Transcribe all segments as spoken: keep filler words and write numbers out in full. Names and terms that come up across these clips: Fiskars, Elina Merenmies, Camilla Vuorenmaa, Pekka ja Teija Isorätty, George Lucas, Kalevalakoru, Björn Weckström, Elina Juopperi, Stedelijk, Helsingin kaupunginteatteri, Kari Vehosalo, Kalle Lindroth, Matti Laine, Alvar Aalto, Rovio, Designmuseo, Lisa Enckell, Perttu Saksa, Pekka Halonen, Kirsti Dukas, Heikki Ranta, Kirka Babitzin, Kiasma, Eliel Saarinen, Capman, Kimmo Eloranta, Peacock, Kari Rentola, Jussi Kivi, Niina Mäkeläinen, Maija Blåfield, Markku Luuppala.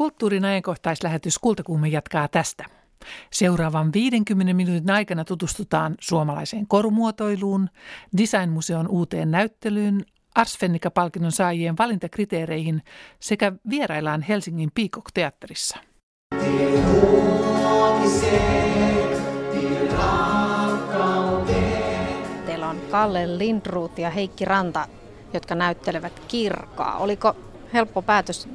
Kulttuurin ajankohtaislähetys Kultakuume jatkaa tästä. Seuraavan viidenkymmenen minuutin aikana tutustutaan suomalaiseen korumuotoiluun, Designmuseon uuteen näyttelyyn, Ars Fennica-palkinnon saajien valintakriteereihin sekä vieraillaan Helsingin Peacock-teatterissa. Teillä on Kalle Lindroth ja Heikki Ranta, jotka näyttelevät Kirkaa. Oliko helppo päätös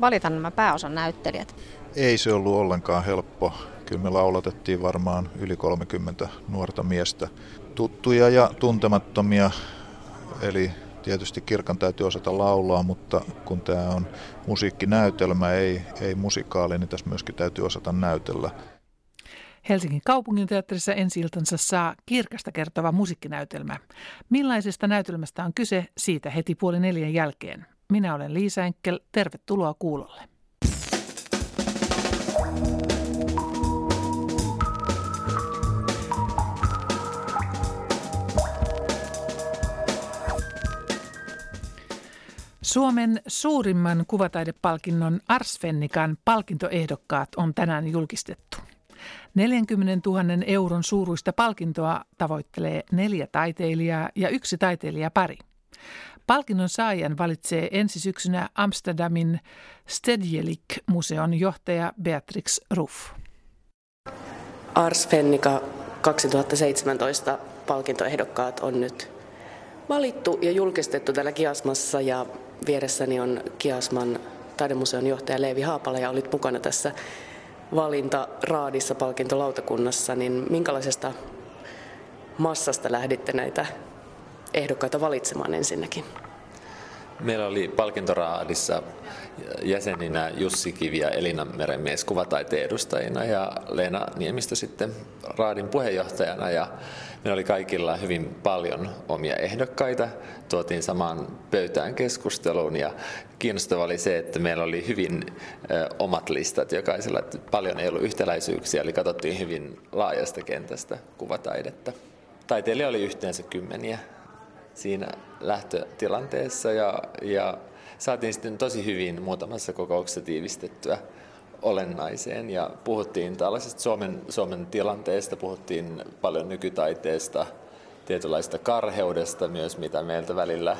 valita nämä pääosan näyttelijät? Ei se ollut ollenkaan helppo. Kyllä me laulatettiin varmaan yli kolmekymmentä nuorta miestä, tuttuja ja tuntemattomia. Eli tietysti Kirkan täytyy osata laulaa, mutta kun tämä on musiikkinäytelmä, ei, ei musikaali, niin tässä myöskin täytyy osata näytellä. Helsingin kaupunginteatterissa ensi-iltansa saa Kirkasta kertova musiikkinäytelmä. Millaisesta näytelmästä on kyse, siitä heti puoli neljän jälkeen. Minä olen Lisa Enckell, tervetuloa kuulolle. Suomen suurimman kuvataidepalkinnon Ars Fennican palkintoehdokkaat on tänään julkistettu. neljänkymmenentuhannen euron suuruista palkintoa tavoittelee neljä taiteilijaa ja yksi taiteilijapari. Palkinnon saajan valitsee ensi syksynä Amsterdamin Stedelijk-museon johtaja Beatrix Ruf. Ars Fennica kaksituhattaseitsemäntoista palkintoehdokkaat on nyt valittu ja julkistettu täällä Kiasmassa, ja vieressäni on Kiasman taidemuseon johtaja Leevi Haapala, ja olit mukana tässä valintaraadissa palkintolautakunnassa, niin minkälaisesta massasta lähditte näitä ehdokkaita valitsemaan ensinnäkin? Meillä oli palkintoraadissa jäseninä Jussi Kivi ja Elina Merenmies kuvataiteen edustajina ja Leena Niemistö sitten raadin puheenjohtajana, ja meillä oli kaikilla hyvin paljon omia ehdokkaita. Tuotiin samaan pöytään keskusteluun, ja kiinnostavaa oli se, että meillä oli hyvin omat listat jokaisella, että paljon ei ollut yhtäläisyyksiä, eli katsottiin hyvin laajasta kentästä kuvataidetta. Taiteilija oli yhteensä kymmeniä siinä lähtötilanteessa, ja, ja saatiin sitten tosi hyvin muutamassa kokouksessa tiivistettyä olennaiseen, ja puhuttiin tällaisesta Suomen, Suomen tilanteesta, puhuttiin paljon nykytaiteesta, tietynlaista karheudesta myös, mitä meiltä välillä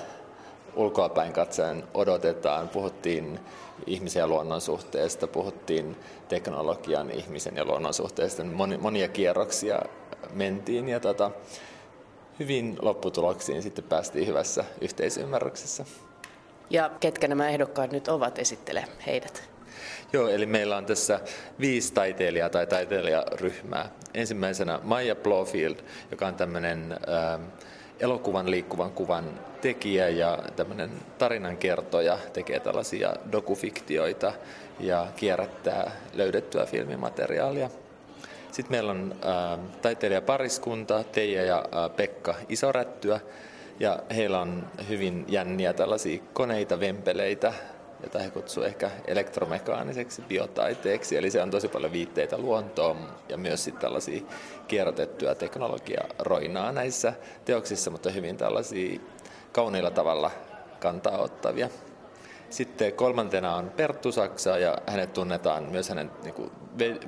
ulkoapäin katsoen odotetaan, puhuttiin ihmisen ja luonnon suhteesta, puhuttiin teknologian, ihmisen ja luonnon suhteesta, monia kierroksia mentiin, ja tota, hyvin lopputuloksiin sitten päästiin hyvässä yhteisymmärryksessä. Ja ketkä nämä ehdokkaat nyt ovat, esittele heidät. Joo, eli meillä on tässä viisi taiteilijaa tai taiteilijaryhmää. Ensimmäisenä Maija Blåfield, joka on tämmöinen äh, elokuvan liikkuvan kuvan tekijä ja tämmöinen tarinankertoja, tekee tällaisia dokufiktioita ja kierrättää löydettyä filmimateriaalia. Sitten meillä on äh, taiteilijapariskunta, Teija ja äh, Pekka Isorättyä, ja heillä on hyvin jänniä tällaisia koneita, vempeleitä, jota he kutsuu ehkä elektromekaaniseksi biotaiteeksi, eli se on tosi paljon viitteitä luontoon ja myös sitten tällaisia kierrätettyä teknologiaroinaa näissä teoksissa, mutta hyvin tällaisia kauniilla tavalla kantaa ottavia. Sitten kolmantena on Perttu Saksa, ja hänet tunnetaan myös hänen niin kuin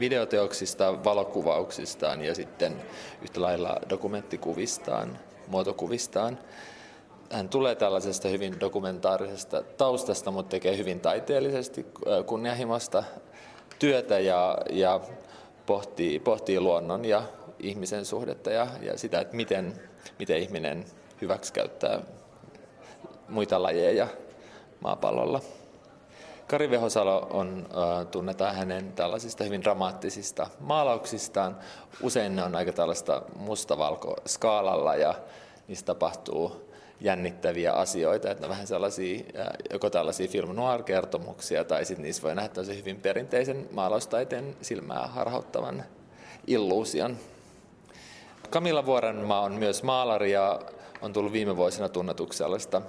videoteoksistaan, valokuvauksistaan ja sitten yhtä lailla dokumenttikuvistaan, muotokuvistaan. Hän tulee tällaisesta hyvin dokumentaarisesta taustasta, mutta tekee hyvin taiteellisesti kunnianhimoista työtä ja, ja pohtii, pohtii luonnon ja ihmisen suhdetta ja, ja sitä, että miten, miten ihminen hyväksikäyttää muita lajeja maapallolla. Kari Vehosalo on, tunnetaan hänen tällaisista hyvin dramaattisista maalauksistaan. Usein ne on aika tällaista mustavalkoskaalalla ja niissä tapahtuu jännittäviä asioita. Että ne on vähän sellaisia, joko tällaisia film noir-kertomuksia tai sitten niissä voi nähdä tosi hyvin perinteisen maalaustaiteen silmää harhauttavan illuusion. Camilla Vuorenmaa on myös maalari ja on tullut viime vuosina tunnetuksi sellaista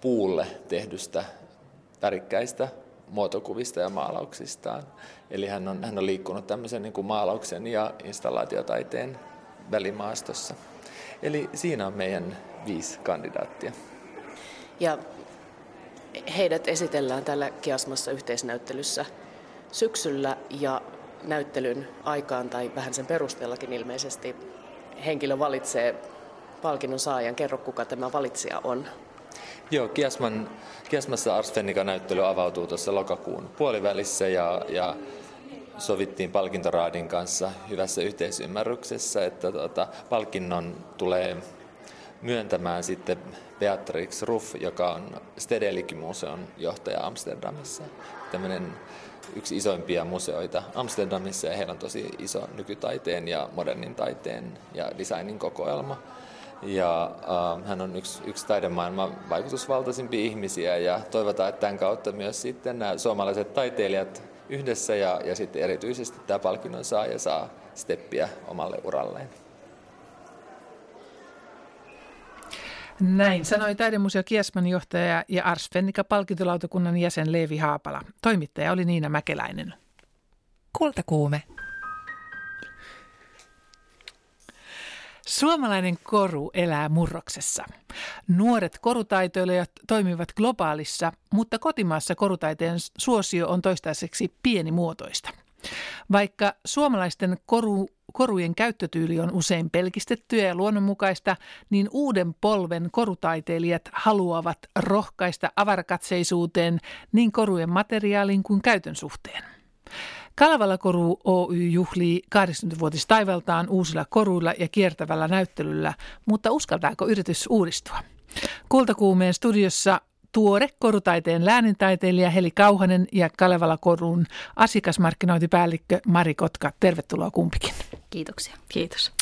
puulle tehdystä värikkäistä muotokuvista ja maalauksistaan. Eli hän on, hän on liikkunut tämmöisen niin kuin maalauksen ja installaatiotaiteen välimaastossa. Eli siinä on meidän viisi kandidaattia. Ja heidät esitellään täällä Kiasmassa yhteisnäyttelyssä syksyllä ja näyttelyn aikaan tai vähän sen perusteellakin ilmeisesti henkilö valitsee palkinnon saajan. Kerro, kuka tämä valitsija on. Joo, Kiasman, Kiasmassa Ars Fennica näyttely avautuu tuossa lokakuun puolivälissä ja, ja sovittiin palkintoraadin kanssa hyvässä yhteisymmärryksessä, että tuota, palkinnon tulee myöntämään sitten Beatrix Ruf, joka on Stedelijk-museon johtaja Amsterdamissa. Tämmöinen yksi isoimpia museoita Amsterdamissa, ja heillä on tosi iso nykytaiteen ja modernin taiteen ja designin kokoelma. Ja äh, hän on yksi, yksi taidemaailman vaikutusvaltaisimpia ihmisiä, ja toivotaan, että tämän kautta myös sitten nämä suomalaiset taiteilijat yhdessä ja, ja sitten erityisesti tämä palkinnon saaja saa steppiä omalle uralleen. Näin sanoi Taidemuseo Kiasman johtaja ja Ars Fennica-palkintolautakunnan jäsen Leevi Haapala. Toimittaja oli Niina Mäkeläinen. Kultakuume. Suomalainen koru elää murroksessa. Nuoret korutaitoilijat toimivat globaalissa, mutta kotimaassa korutaiteen suosio on toistaiseksi pienimuotoista. Vaikka suomalaisten koru, korujen käyttötyyli on usein pelkistettyä ja luonnonmukaista, niin uuden polven korutaiteilijat haluavat rohkaista avarakatseisuuteen niin korujen materiaalin kuin käytön suhteen. Kalevala Koru Oy juhlii kahdeksankymmenvuotistaivaltaan uusilla koruilla ja kiertävällä näyttelyllä, mutta uskaltaako yritys uudistua? Kultakuumeen studiossa tuore korutaiteen läänintaiteilija Heli Kauhanen ja Kalevala Korun asiakasmarkkinointipäällikkö Mari Kotka. Tervetuloa kumpikin. Kiitoksia. Kiitos.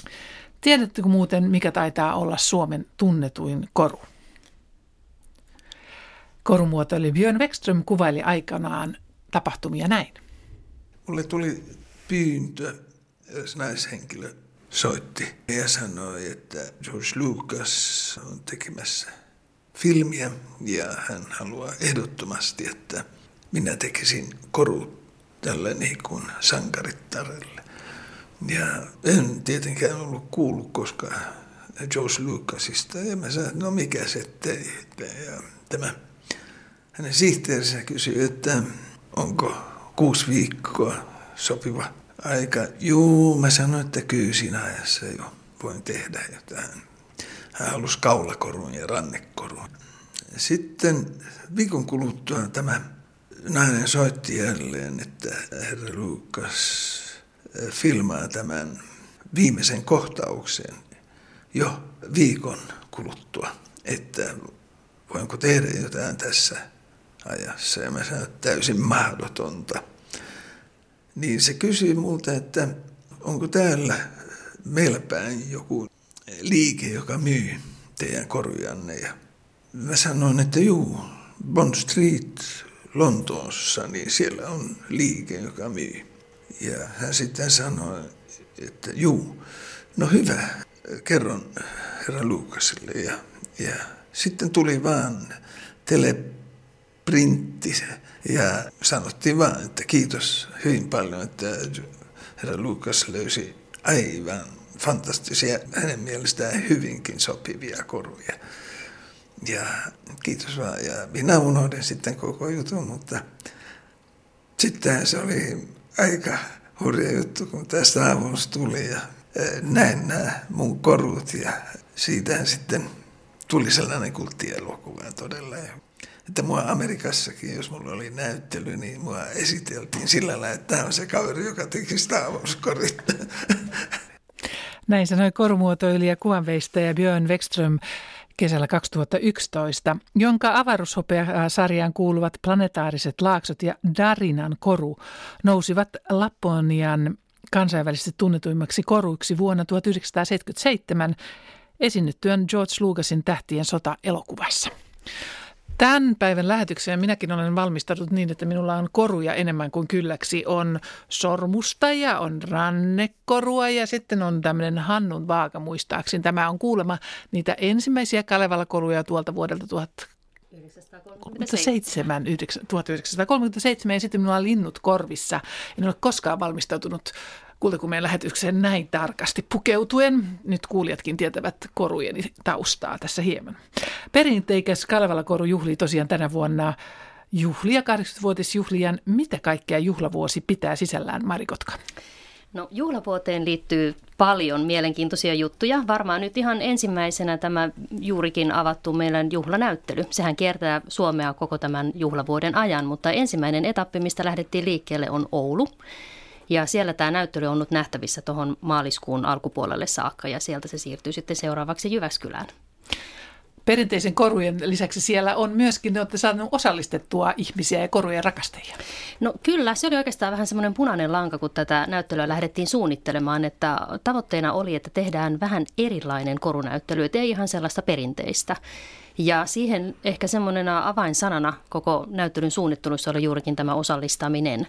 Tiedättekö muuten, mikä taitaa olla Suomen tunnetuin koru? Korumuotoilija Björn Weckström kuvaili aikanaan tapahtumia näin. Mulle tuli pyyntö, jos naishenkilö soitti ja sanoi, että George Lucas on tekemässä filmiä ja hän haluaa ehdottomasti, että minä tekisin koru tälle niin kuin sankarittarelle. Ja en tietenkään ollut kuullut koskaan George Lucasista ja mä sanoin, että no mikä se ettei. Ja tämä hänen sihteerinsä kysyi, että onko kuusi viikkoa sopiva aika. Juu, mä sanoin, että kyllä siinä ajassa jo voin tehdä jotain. Hän halusi kaulakorun ja rannekorun. Sitten viikon kuluttua tämä nainen soitti jälleen, että herra Lucas filmaa tämän viimeisen kohtauksen jo viikon kuluttua, että voinko tehdä jotain tässä ajassa. Ja mä sanoin, että täysin mahdotonta. Niin se kysyi multa, että onko täällä meillä päin joku liike, joka myy teidän korujanne. Ja mä sanoin, että juu, Bond Street Lontoossa, niin siellä on liike, joka myy. Ja hän sitten sanoi, että juu, no hyvä, kerron herra Lucasille. Ja, ja sitten tuli vaan teleprintti ja sanottiin vaan, että kiitos hyvin paljon, että herra Lucas löysi aivan fantastisia, hänen mielestään hyvinkin sopivia koruja. Ja kiitos vaan. Ja minä unohdin sitten koko jutun, mutta sitten se oli aika hurja juttu, kun tästä avus tuli ja näin nämä mun korut. Ja siitä sitten tuli sellainen kulttielokuva todella. Että mua Amerikassakin, jos mulla oli näyttely, niin mua esiteltiin sillä lailla, että tämä on se kaveri, joka teki sitä avuskorit. Näin sanoi korumuotoilija, kuvanveistäjä Björn Weckström kesällä kaksituhattayksitoista, jonka avaruushopea-sarjaan kuuluvat planetaariset laaksot ja Darinan koru nousivat Laponian kansainvälisesti tunnetuimmaksi koruiksi vuonna tuhatyhdeksänsataaseitsemänkymmentäseitsemän esiinnyttyön George Lucasin Tähtien sota-elokuvassa. Tämän päivän lähetykseen minäkin olen valmistanut niin, että minulla on koruja enemmän kuin kylläksi. On sormusta ja on rannekorua ja sitten on tämmöinen Hannun vaaka muistaakseni. Tämä on kuulemma niitä ensimmäisiä Kalevala-koruja tuolta vuodelta tuhatyhdeksänsataakolmekymmentäseitsemän. tuhatyhdeksänsataakolmekymmentäseitsemän ja sitten minulla on linnut korvissa. En ole koskaan valmistautunut Kultakumeen lähetykseen näin tarkasti pukeutuen. Nyt kuulijatkin tietävät korujen taustaa tässä hieman. Perinteikäs Kalevalakoru juhlii tosiaan tänä vuonna juhlia, kahdeksankymmentävuotisjuhlijan. Mitä kaikkea juhlavuosi pitää sisällään, Mari Kotka? No, juhlavuoteen liittyy paljon mielenkiintoisia juttuja. Varmaan nyt ihan ensimmäisenä tämä juurikin avattu meidän juhlanäyttely. Sehän kiertää Suomea koko tämän juhlavuoden ajan, mutta ensimmäinen etappi, mistä lähdettiin liikkeelle, on Oulu. Ja siellä tämä näyttely on nyt nähtävissä tuohon maaliskuun alkupuolelle saakka, ja sieltä se siirtyy sitten seuraavaksi Jyväskylään. Perinteisen korujen lisäksi siellä on myöskin, ne olette saaneet osallistettua ihmisiä ja korujen rakastajia. No kyllä, se oli oikeastaan vähän semmoinen punainen lanka, kun tätä näyttelyä lähdettiin suunnittelemaan, että tavoitteena oli, että tehdään vähän erilainen korunäyttely, että ei ihan sellaista perinteistä. Ja siihen ehkä semmoisena avainsanana koko näyttelyn suunnittelussa oli juurikin tämä osallistaminen.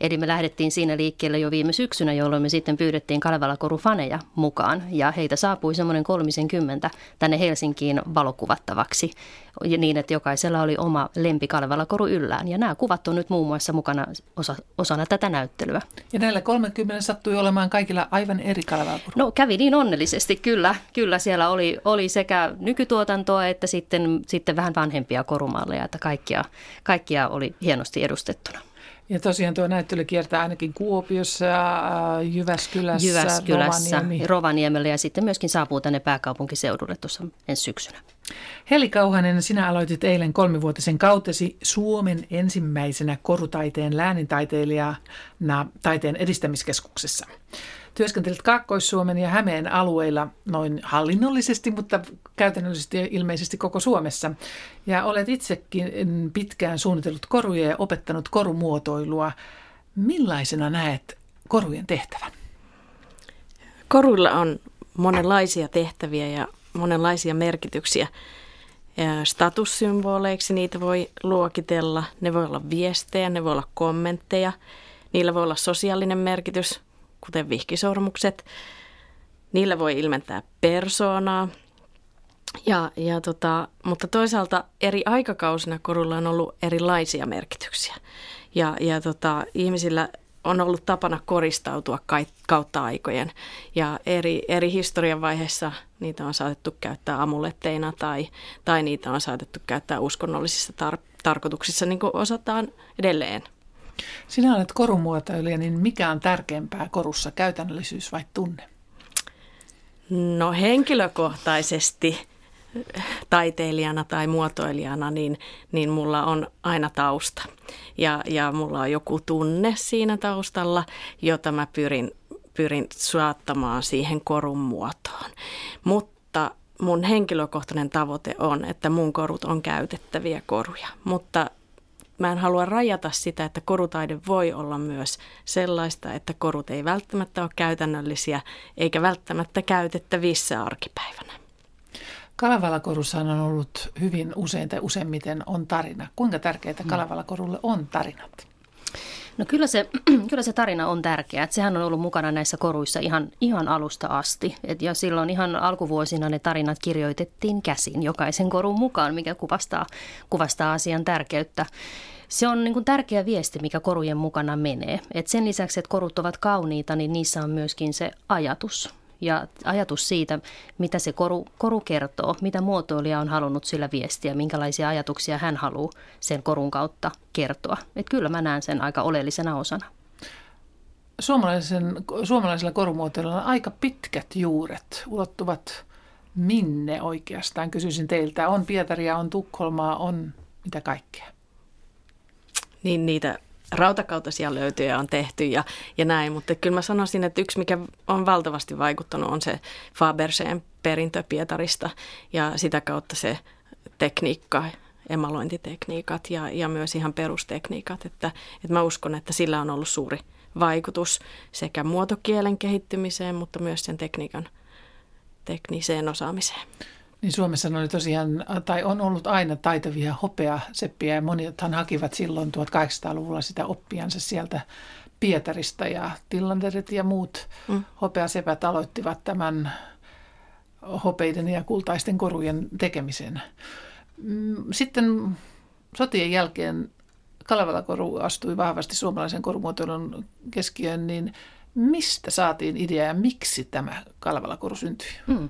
Eli me lähdettiin siinä liikkeelle jo viime syksynä, jolloin me sitten pyydettiin Kalevalakoru-faneja mukaan. Ja heitä saapui semmoinen kolmisenkymmentä tänne Helsinkiin valokuvattavaksi, niin että jokaisella oli oma lempi Kalevalakoru yllään. Ja nämä kuvat on nyt muun muassa mukana osa, osana tätä näyttelyä. Ja näillä kolmekymmentä sattui olemaan kaikilla aivan eri Kalevalakoru. No kävi niin onnellisesti, kyllä. Kyllä siellä oli, oli sekä nykytuotantoa että sitten, sitten vähän vanhempia korumalleja, että kaikkia, kaikkia oli hienosti edustettuna. Ja tosiaan tuo näyttely kiertää ainakin Kuopiossa, Jyväskylässä, Jyväskylässä Rovaniemi. Rovaniemellä ja sitten myöskin saapuu tänne pääkaupunkiseudulle tuossa ensi syksynä. Heli Kauhanen, sinä aloitit eilen kolmivuotisen kautesi Suomen ensimmäisenä korutaiteen läänintaiteilijana taiteen edistämiskeskuksessa. Työskentelet Kaakkois-Suomen ja Hämeen alueilla noin hallinnollisesti, mutta käytännöllisesti ilmeisesti koko Suomessa. Ja olet itsekin pitkään suunnitellut koruja ja opettanut korumuotoilua. Millaisena näet korujen tehtävän? Koruilla on monenlaisia tehtäviä ja monenlaisia merkityksiä. Statussymboleiksi niitä voi luokitella. Ne voi olla viestejä, ne voi olla kommentteja. Niillä voi olla sosiaalinen merkitys, kuten vihkisormukset. Niillä voi ilmentää persoonaa. Ja, ja tota, mutta toisaalta eri aikakausina korulla on ollut erilaisia merkityksiä. Ja, ja tota, ihmisillä on ollut tapana koristautua kautta aikojen. Ja eri, eri historian vaiheessa niitä on saatettu käyttää amuletteina tai, tai niitä on saatettu käyttää uskonnollisissa tar- tarkoituksissa, niin kuin osataan edelleen. Sinä olet korumuotoilija, niin mikä on tärkeämpää korussa, käytännöllisyys vai tunne? No henkilökohtaisesti taiteilijana tai muotoilijana, niin, niin mulla on aina tausta. Ja, ja mulla on joku tunne siinä taustalla, jota mä pyrin, pyrin saattamaan siihen korun muotoon. Mutta mun henkilökohtainen tavoite on, että mun korut on käytettäviä koruja, mutta mä en halua rajata sitä, että korutaide voi olla myös sellaista, että korut ei välttämättä ole käytännöllisiä eikä välttämättä käytettävissä arkipäivänä. Kalevalakorussa on ollut hyvin usein tai useimmiten on tarina. Kuinka tärkeää Kalevalakorulle on tarinat? No kyllä se, kyllä se tarina on tärkeä. Et sehän on ollut mukana näissä koruissa ihan, ihan alusta asti. Et ja silloin ihan alkuvuosina ne tarinat kirjoitettiin käsin jokaisen korun mukaan, mikä kuvastaa, kuvastaa asian tärkeyttä. Se on niin kuin tärkeä viesti, mikä korujen mukana menee. Et sen lisäksi, että korut ovat kauniita, niin niissä on myöskin se ajatus. Ja ajatus siitä, mitä se koru, koru kertoo, mitä muotoilija on halunnut sillä viestiä, minkälaisia ajatuksia hän haluaa sen korun kautta kertoa. Että kyllä mä näen sen aika oleellisena osana. Suomalaisen, suomalaisella korumuotoilla on aika pitkät juuret, ulottuvat minne oikeastaan, kysyisin teiltä. On Pietaria, on Tukholmaa, on mitä kaikkea. Niin niitä rautakautaisia löytyjä on tehty ja, ja näin, mutta kyllä mä sanoisin, että yksi mikä on valtavasti vaikuttanut on se Faberseen perintö Pietarista ja sitä kautta se tekniikka, emalointitekniikat ja, ja myös ihan perustekniikat, että, että mä uskon, että sillä on ollut suuri vaikutus sekä muotokielen kehittymiseen, mutta myös sen tekniikan tekniseen osaamiseen. Niin Suomessa oli tosiaan, tai on ollut aina taitavia hopeaseppiä ja monethan hakivat silloin tuhatkahdeksansataaluvulla sitä oppiansa sieltä Pietarista ja Tillanderit ja muut mm. hopeasepät aloittivat tämän hopeiden ja kultaisten korujen tekemisen. Sitten sotien jälkeen Kalevalakoru astui vahvasti suomalaisen korumuotoilun keskiöön, niin Mistä saatiin idea ja miksi tämä Kalevalakoru syntyi? Hmm.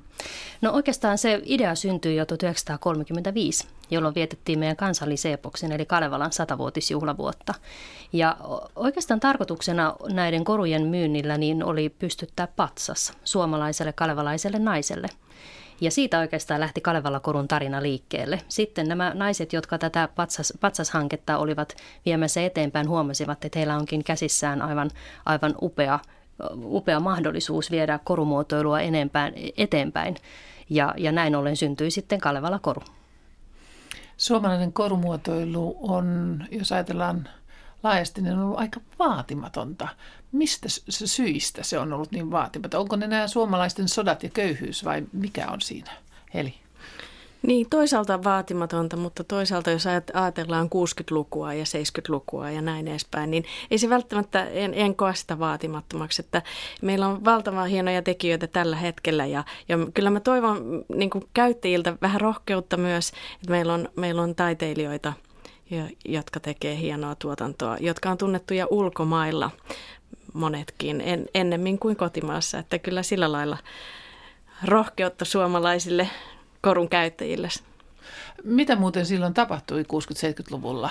No oikeastaan se idea syntyi jo tuhatyhdeksänsataakolmekymmentäviisi, jolloin vietettiin meidän kansalliseepoksen eli Kalevalan satavuotisjuhlavuotta. Ja oikeastaan tarkoituksena näiden korujen myynnillä niin oli pystyttää patsas suomalaiselle kalevalaiselle naiselle. Ja siitä oikeastaan lähti Kalevalakorun tarina liikkeelle. Sitten nämä naiset, jotka tätä patsas, patsashanketta olivat viemässä eteenpäin, huomasivat, että heillä onkin käsissään aivan, aivan upea, upea mahdollisuus viedä korumuotoilua enempään, eteenpäin. Ja, ja näin ollen syntyi sitten Kalevalakoru. Suomalainen korumuotoilu on, jos ajatellaan laajasti, niin on ollut aika vaatimatonta. Mistä syistä se on ollut niin vaatimatonta? Onko ne nämä suomalaisten sodat ja köyhyys vai mikä on siinä? Heli. Niin, toisaalta vaatimatonta, mutta toisaalta jos ajatellaan kuusikymmentälukua ja seitsemänkymmentälukua ja näin edespäin, niin ei se välttämättä, en, en koe sitä vaatimattomaksi, että meillä on valtavan hienoja tekijöitä tällä hetkellä ja, ja kyllä mä toivon niin kuin käyttäjiltä vähän rohkeutta myös, että meillä on, meillä on taiteilijoita, jotka tekee hienoa tuotantoa, jotka on tunnettuja ulkomailla monetkin en, ennemmin kuin kotimaassa. Että kyllä sillä lailla rohkeutta suomalaisille korun käyttäjille. Mitä muuten silloin tapahtui kuusikymmentä-seitsemänkymmentäluvulla?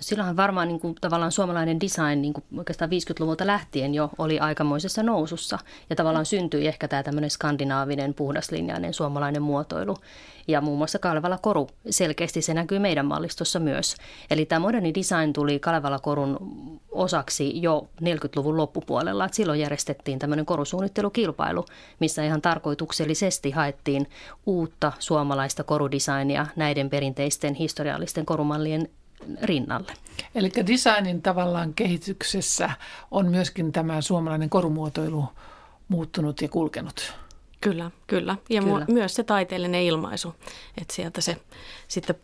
Silloinhan varmaan niin kuin, tavallaan suomalainen design niin kuin oikeastaan viisikymmentäluvulta lähtien jo oli aikamoisessa nousussa. Ja tavallaan syntyi ehkä tämä tämmöinen skandinaavinen, puhdaslinjainen suomalainen muotoilu. Ja muun muassa Kalevalakoru selkeästi se näkyy meidän mallistossa myös. Eli tämä moderni design tuli Kalevalakorun osaksi jo neljänkymmentäluvun loppupuolella. Et silloin järjestettiin tämmöinen korusuunnittelukilpailu, missä ihan tarkoituksellisesti haettiin uutta suomalaista korudesignia näiden perinteisten historiallisten korumallien rinnalle. Eli designin tavallaan kehityksessä on myöskin tämä suomalainen korumuotoilu muuttunut ja kulkenut. Kyllä, kyllä. Ja kyllä. Mu- myös se taiteellinen ilmaisu, että sieltä se sitten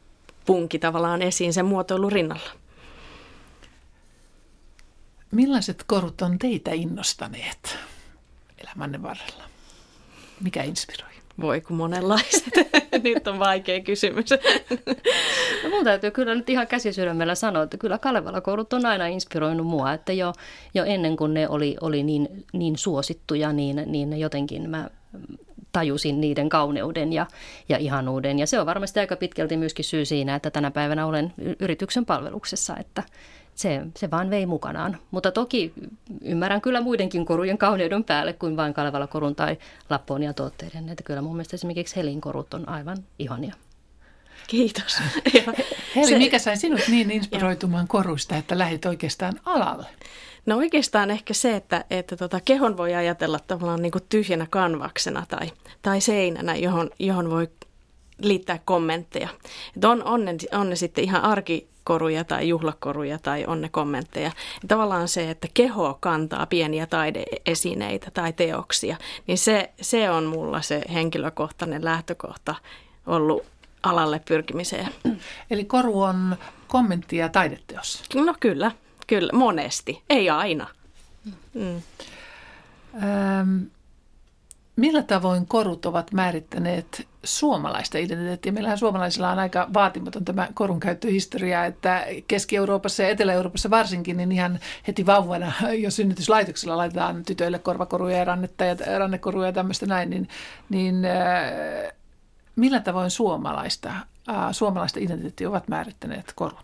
punki tavallaan esiin sen muotoilun rinnalla. Millaiset korut on teitä innostaneet elämänne varrella? Mikä inspiroi? Voi kun monenlaiset. Nyt on vaikea kysymys. No, mun täytyy kyllä nyt ihan käsisydämellä sanoa, että kyllä Kalevalakorut on aina inspiroinut mua. Että jo, jo ennen kuin ne oli, oli niin, niin suosittuja, niin, niin jotenkin mä tajusin niiden kauneuden ja, ja ihanuuden. Ja se on varmasti aika pitkälti myöskin syy siinä, että tänä päivänä olen yrityksen palveluksessa, että se, se vaan vei mukanaan. Mutta toki ymmärrän kyllä muidenkin korujen kauneuden päälle kuin vain Kalevalakorun tai Lappoonia tuotteiden. Että kyllä mun mielestä esimerkiksi Helin korut on aivan ihania. Kiitos. Heli, mikä sai sinut niin inspiroitumaan koruista, että lähdit oikeastaan alalle? No oikeastaan ehkä se, että, että tota, kehon voi ajatella tavallaan niin kuin tyhjänä kanvaksena tai, tai seinänä, johon, johon voi liittää kommentteja. Että on, on, ne, on ne sitten ihan arkikoruja tai juhlakoruja tai on ne kommentteja. Ja tavallaan se, että keho kantaa pieniä taideesineitä tai teoksia, niin se, se on mulla se henkilökohtainen lähtökohta ollut alalle pyrkimiseen. Eli koru on kommentti- ja taideteos? No kyllä. Kyllä, monesti. Ei aina. Mm. Ähm, millä tavoin korut ovat määrittäneet suomalaista identiteettiä? Meillähän suomalaisilla on aika vaatimaton tämä korun käyttöhistoria, että Keski-Euroopassa ja Etelä-Euroopassa varsinkin, niin ihan heti vauvana, jos synnytyslaitoksella laitetaan tytöille korvakoruja ja rannetta ja rannekoruja ja tämmöistä näin, niin, niin äh, millä tavoin suomalaista, äh, suomalaista identiteettiä ovat määrittäneet korut?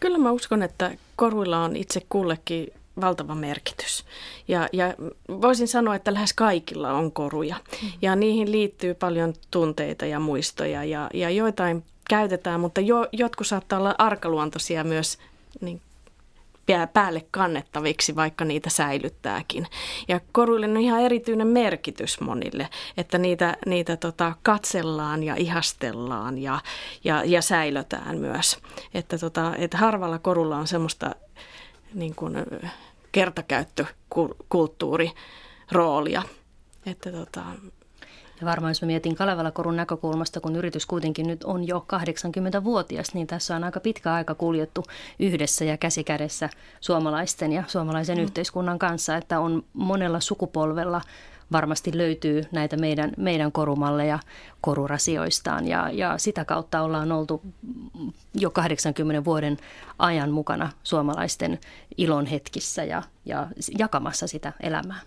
Kyllä mä uskon, että koruilla on itse kullekin valtava merkitys. Ja, ja voisin sanoa, että lähes kaikilla on koruja. Ja niihin liittyy paljon tunteita ja muistoja ja, ja joitain käytetään, mutta jo, jotkut saattaa olla arkaluontoisia myös niin, päälle kannettaviksi, vaikka niitä säilyttääkin. Ja koruille on ihan erityinen merkitys monille, että niitä, niitä tota, katsellaan ja ihastellaan ja, ja, ja säilötään myös. Että tota, et harvalla korulla on semmoista niin kuin, kertakäyttökulttuuriroolia. Että tota... Ja varmaan jos mä mietin Kalevalakorun näkökulmasta, kun yritys kuitenkin nyt on jo kahdeksankymmentävuotias, niin tässä on aika pitkä aika kuljettu yhdessä ja käsi kädessä suomalaisten ja suomalaisen mm. yhteiskunnan kanssa, että on monella sukupolvella varmasti löytyy näitä meidän, meidän korumalleja korurasioistaan ja, ja sitä kautta ollaan oltu jo kahdeksankymmenen vuoden ajan mukana suomalaisten ilon hetkissä ja, ja jakamassa sitä elämää.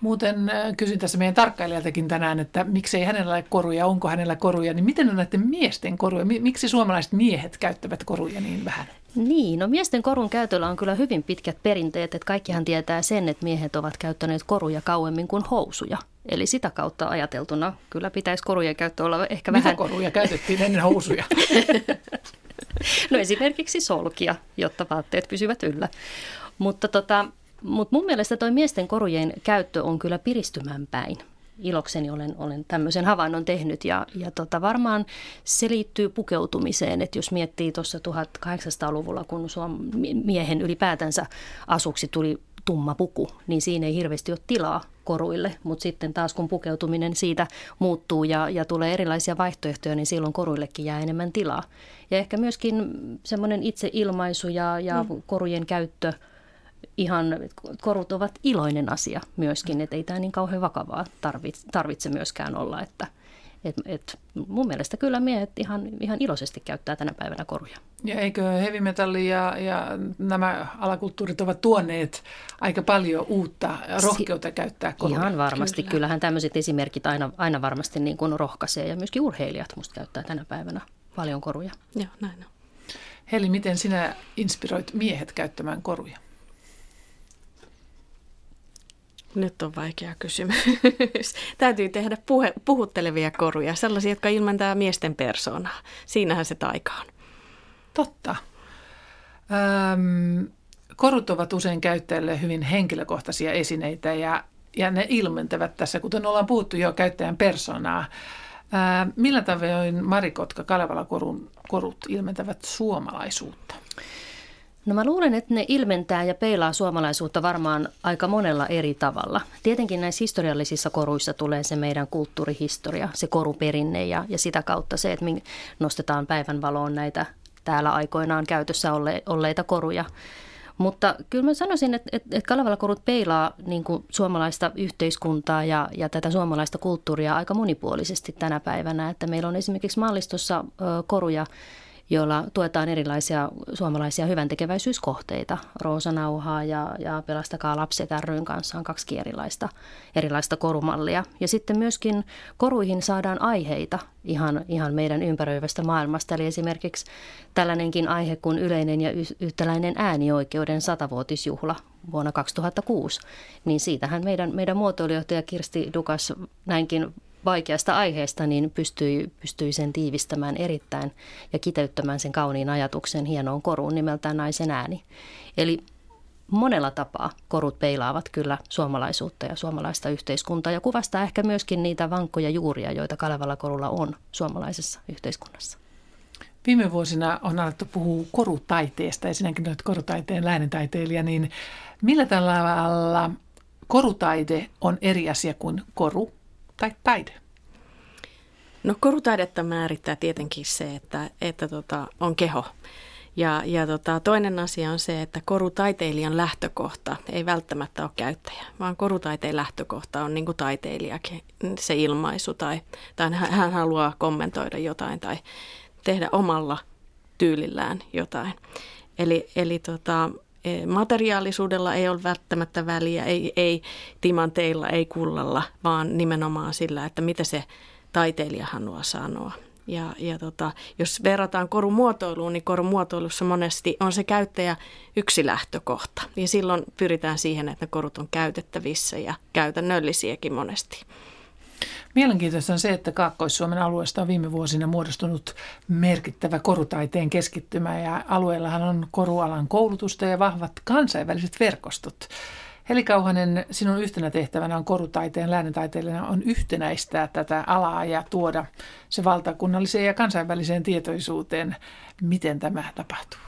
Muuten kysyn tässä meidän tarkkailijaltakin tänään, että miksei hänellä ole koruja, onko hänellä koruja, niin miten on näiden miesten koruja? Miksi suomalaiset miehet käyttävät koruja niin vähän? Niin, no miesten korun käytöllä on kyllä hyvin pitkät perinteet, että kaikkihan tietää sen, että miehet ovat käyttäneet koruja kauemmin kuin housuja. Eli sitä kautta ajateltuna kyllä pitäisi korujen käyttö olla ehkä vähän... Mitä koruja käytettiin ennen housuja? No esimerkiksi solkia, jotta vaatteet pysyvät yllä. Mutta tota... Mutta mun mielestä toi miesten korujen käyttö on kyllä piristymään päin. Ilokseni olen, olen tämmöisen havainnon tehnyt ja, ja tota, varmaan se liittyy pukeutumiseen, että jos miettii tuossa tuhatkahdeksansataaluvulla, kun miehen ylipäätänsä asuksi tuli tumma puku, niin siinä ei hirveästi ole tilaa koruille, mutta sitten taas kun pukeutuminen siitä muuttuu ja, ja tulee erilaisia vaihtoehtoja, niin silloin koruillekin jää enemmän tilaa. Ja ehkä myöskin semmoinen itseilmaisu ja, ja mm. korujen käyttö. Ihan korut ovat iloinen asia myöskin, että ei tämä niin kauhean vakavaa tarvitse, tarvitse myöskään olla. Että, et, et mun mielestä kyllä miehet ihan, ihan iloisesti käyttää tänä päivänä koruja. Ja eikö heavy metalli ja, ja nämä alakulttuurit ovat tuoneet aika paljon uutta rohkeutta käyttää koruja? Ihan varmasti. Kyllä. Kyllähän tämmöiset esimerkit aina, aina varmasti niin kuin rohkaisee ja myöskin urheilijat musta käyttää tänä päivänä paljon koruja. Joo, näin on. Heli, miten sinä inspiroit miehet käyttämään koruja? Nyt on vaikea kysymys. Täytyy tehdä puhe, puhuttelevia koruja, sellaisia, jotka ilmentää miesten persoonaa. Siinähän se taika on. Totta. Öm, korut ovat usein käyttäjille hyvin henkilökohtaisia esineitä ja, ja ne ilmentävät tässä, kuten ollaan puhuttu jo, käyttäjän persoonaa. Öm, millä tavoin Mari Kotka, Kalevalakorun korut ilmentävät suomalaisuutta? No mä luulen, että ne ilmentää ja peilaa suomalaisuutta varmaan aika monella eri tavalla. Tietenkin näissä historiallisissa koruissa tulee se meidän kulttuurihistoria, se koruperinne ja, ja sitä kautta se, että me nostetaan päivänvaloon näitä täällä aikoinaan käytössä olle, olleita koruja. Mutta kyllä mä sanoisin, että, että, että Kalevalakorut peilaa niin kuin suomalaista yhteiskuntaa ja, ja tätä suomalaista kulttuuria aika monipuolisesti tänä päivänä. Että meillä on esimerkiksi mallistossa ö, koruja, joilla tuetaan erilaisia suomalaisia hyväntekeväisyyskohteita. Roosanauhaa ja, ja Pelastakaa lapset ry:n kanssa on kaksi erilaista, erilaista korumallia. Ja sitten myöskin koruihin saadaan aiheita ihan, ihan meidän ympäröivästä maailmasta. Eli esimerkiksi tällainenkin aihe kuin yleinen ja yhtäläinen äänioikeuden satavuotisjuhla vuonna kaksituhattakuusi. Niin siitähän meidän, meidän muotoilijohtaja Kirsti Dukas näinkin vaikeasta aiheesta, niin pystyi, pystyi sen tiivistämään erittäin ja kiteyttämään sen kauniin ajatuksen hienoon koruun nimeltään Naisen ääni. Eli monella tapaa korut peilaavat kyllä suomalaisuutta ja suomalaista yhteiskuntaa ja kuvastaa ehkä myöskin niitä vankkoja juuria, joita Kalevalakorulla on suomalaisessa yhteiskunnassa. Viime vuosina on alettu puhua korutaiteesta ja sinäkin olet korutaiteen läänentaiteilija, niin millä tavalla korutaide on eri asia kuin koru? Tai taide? No korutaidetta määrittää tietenkin se, että, että tota, on keho. Ja, ja tota, toinen asia on se, että korutaiteilijan lähtökohta ei välttämättä ole käyttäjä, vaan korutaiteen lähtökohta on niin kuin taiteilijakin se ilmaisu tai, tai hän haluaa kommentoida jotain tai tehdä omalla tyylillään jotain. Eli, eli tota... materiaalisuudella ei ole välttämättä väliä, ei, ei timanteilla, ei kullalla, vaan nimenomaan sillä, että mitä se taiteilija haluaa sanoa. Ja, ja tota, jos verrataan korun muotoiluun, niin korun muotoilussa monesti on se käyttäjä yksi lähtökohta. Ja silloin pyritään siihen, että korut on käytettävissä ja käytännöllisiäkin monesti. Mielenkiintoista on se, että Kaakkois-Suomen alueesta on viime vuosina muodostunut merkittävä korutaiteen keskittymä ja alueellahan on korualan koulutusta ja vahvat kansainväliset verkostot. Heli Kauhanen, sinun yhtenä tehtävänä on korutaiteen läänentaiteilijana on yhtenäistää tätä alaa ja tuoda se valtakunnalliseen ja kansainväliseen tietoisuuteen. Miten tämä tapahtuu?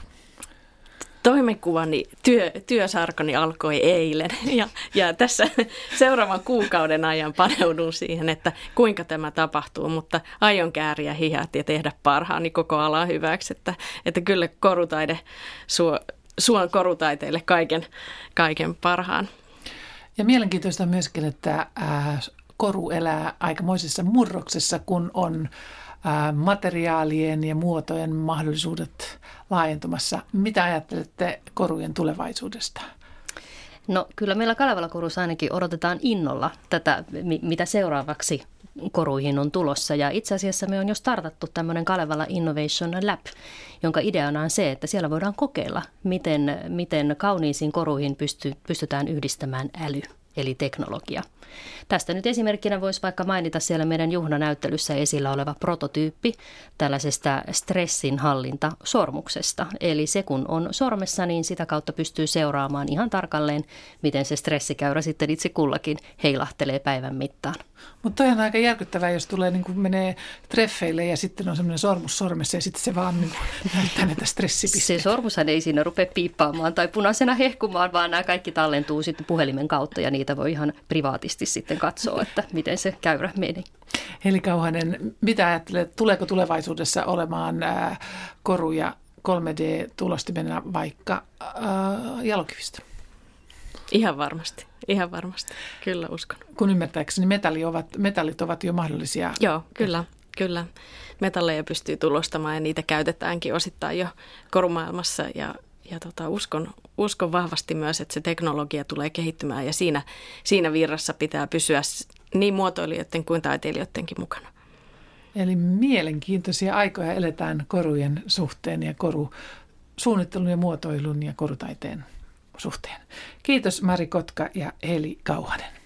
Toimenkuvani työ, työsarkoni alkoi eilen ja, ja tässä seuraavan kuukauden ajan paneudun siihen, että kuinka tämä tapahtuu, mutta aion kääriä hihat ja tehdä parhaani koko alaa hyväksi, että, että kyllä korutaide suo, suon korutaiteille kaiken, kaiken parhaan. Ja mielenkiintoista on myöskin, että ää, koru elää aikamoisessa murroksessa, kun on ää, materiaalien ja muotojen mahdollisuudet laajentumassa. Mitä ajattelette korujen tulevaisuudesta? No kyllä meillä Kalevalakorussa ainakin odotetaan innolla tätä, mitä seuraavaksi koruihin on tulossa. Ja itse asiassa me on jo startattu tämmöinen Kalevala Innovation Lab, jonka ideana on se, että siellä voidaan kokeilla, miten, miten kauniisiin koruihin pysty, pystytään yhdistämään äly, eli teknologia. Tästä nyt esimerkkinä voisi vaikka mainita siellä meidän juhlanäyttelyssä esillä oleva prototyyppi tällaisesta stressinhallintasormuksesta. Eli se kun on sormessa, niin sitä kautta pystyy seuraamaan ihan tarkalleen, miten se stressikäyrä sitten itse kullakin heilahtelee päivän mittaan. Mutta toi on aika järkyttävää, jos tulee niin kuin menee treffeille ja sitten on semmoinen sormus sormessa ja sitten se vaan niin kuin näyttää näitä stressipisteitä. Se sormushan ei siinä rupea piippaamaan tai punaisena hehkumaan, vaan nämä kaikki tallentuu sitten puhelimen kautta ja niitä voi ihan privaatisti sitten katsoa, että miten se käyrä meni. Heli Kauhanen, mitä ajattelet, tuleeko tulevaisuudessa olemaan äh, koruja kolme D-tulostimena vaikka äh, jalokivistä? Ihan varmasti, ihan varmasti, kyllä uskon. Kun ymmärtääkseni metalli ovat, metallit ovat jo mahdollisia. Joo, kyllä, kyllä. Metalleja pystyy tulostamaan ja niitä käytetäänkin osittain jo korumaailmassa ja Ja tota, uskon, uskon vahvasti myös, että se teknologia tulee kehittymään ja siinä, siinä virrassa pitää pysyä niin muotoilijoiden kuin taiteilijoidenkin mukana. Eli mielenkiintoisia aikoja eletään korujen suhteen ja korusuunnittelun ja muotoilun ja korutaiteen suhteen. Kiitos Mari Kotka ja Heli Kauhanen.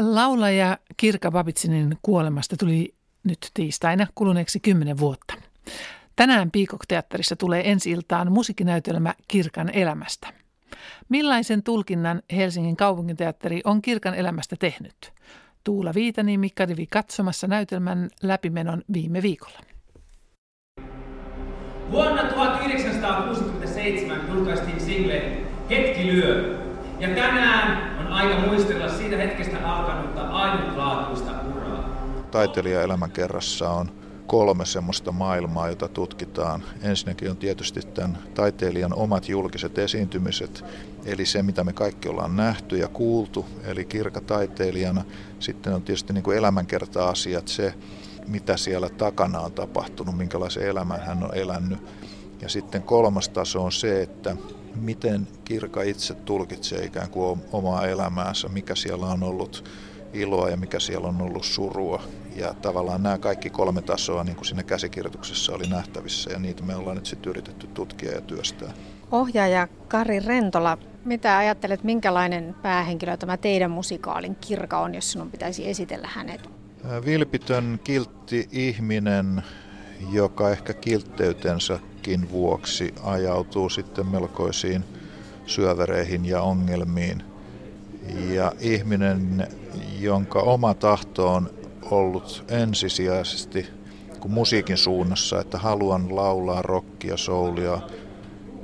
Laulaja Kirka Babitzinin kuolemasta tuli nyt tiistaina kuluneeksi kymmenen vuotta. Tänään Peacock-teatterissa tulee ensi-iltaan musiikkinäytelmä Kirkan elämästä. Millaisen tulkinnan Helsingin kaupunginteatteri on Kirkan elämästä tehnyt? Tuula Viitaniemi kävi katsomassa näytelmän läpimenon viime viikolla. Vuonna tuhatyhdeksänsataakuusikymmentäseitsemän julkaistiin single Hetki lyö. Ja tänään on aika muistella siitä hetkestä alkanutta ainutlaatuista uraa. Taiteilijaelämäkerrassa on kolme semmoista maailmaa, jota tutkitaan. Ensinnäkin on tietysti tämän taiteilijan omat julkiset esiintymiset, eli se mitä me kaikki ollaan nähty ja kuultu, eli Kirka taiteilijana. Sitten on tietysti niin kuin elämänkerta-asiat, se mitä siellä takana on tapahtunut, minkälaisen elämän hän on elänyt. Ja sitten kolmas taso on se, että miten Kirka itse tulkitsee ikään kuin omaa elämäänsä, mikä siellä on ollut iloa ja mikä siellä on ollut surua. Ja tavallaan nämä kaikki kolme tasoa niin kuin siinä käsikirjoituksessa oli nähtävissä ja niitä me ollaan nyt sitten yritetty tutkia ja työstää. Ohjaaja Kari Rentola, mitä ajattelet, minkälainen päähenkilö tämä teidän musikaalin Kirka on, jos sinun pitäisi esitellä hänet? Vilpitön, kiltti ihminen, joka ehkä kiltteytensäkin vuoksi ajautuu sitten melkoisiin syövereihin ja ongelmiin. Ja ihminen, jonka oma tahto on ollut ensisijaisesti kuin musiikin suunnassa, että haluan laulaa rockia, soulia,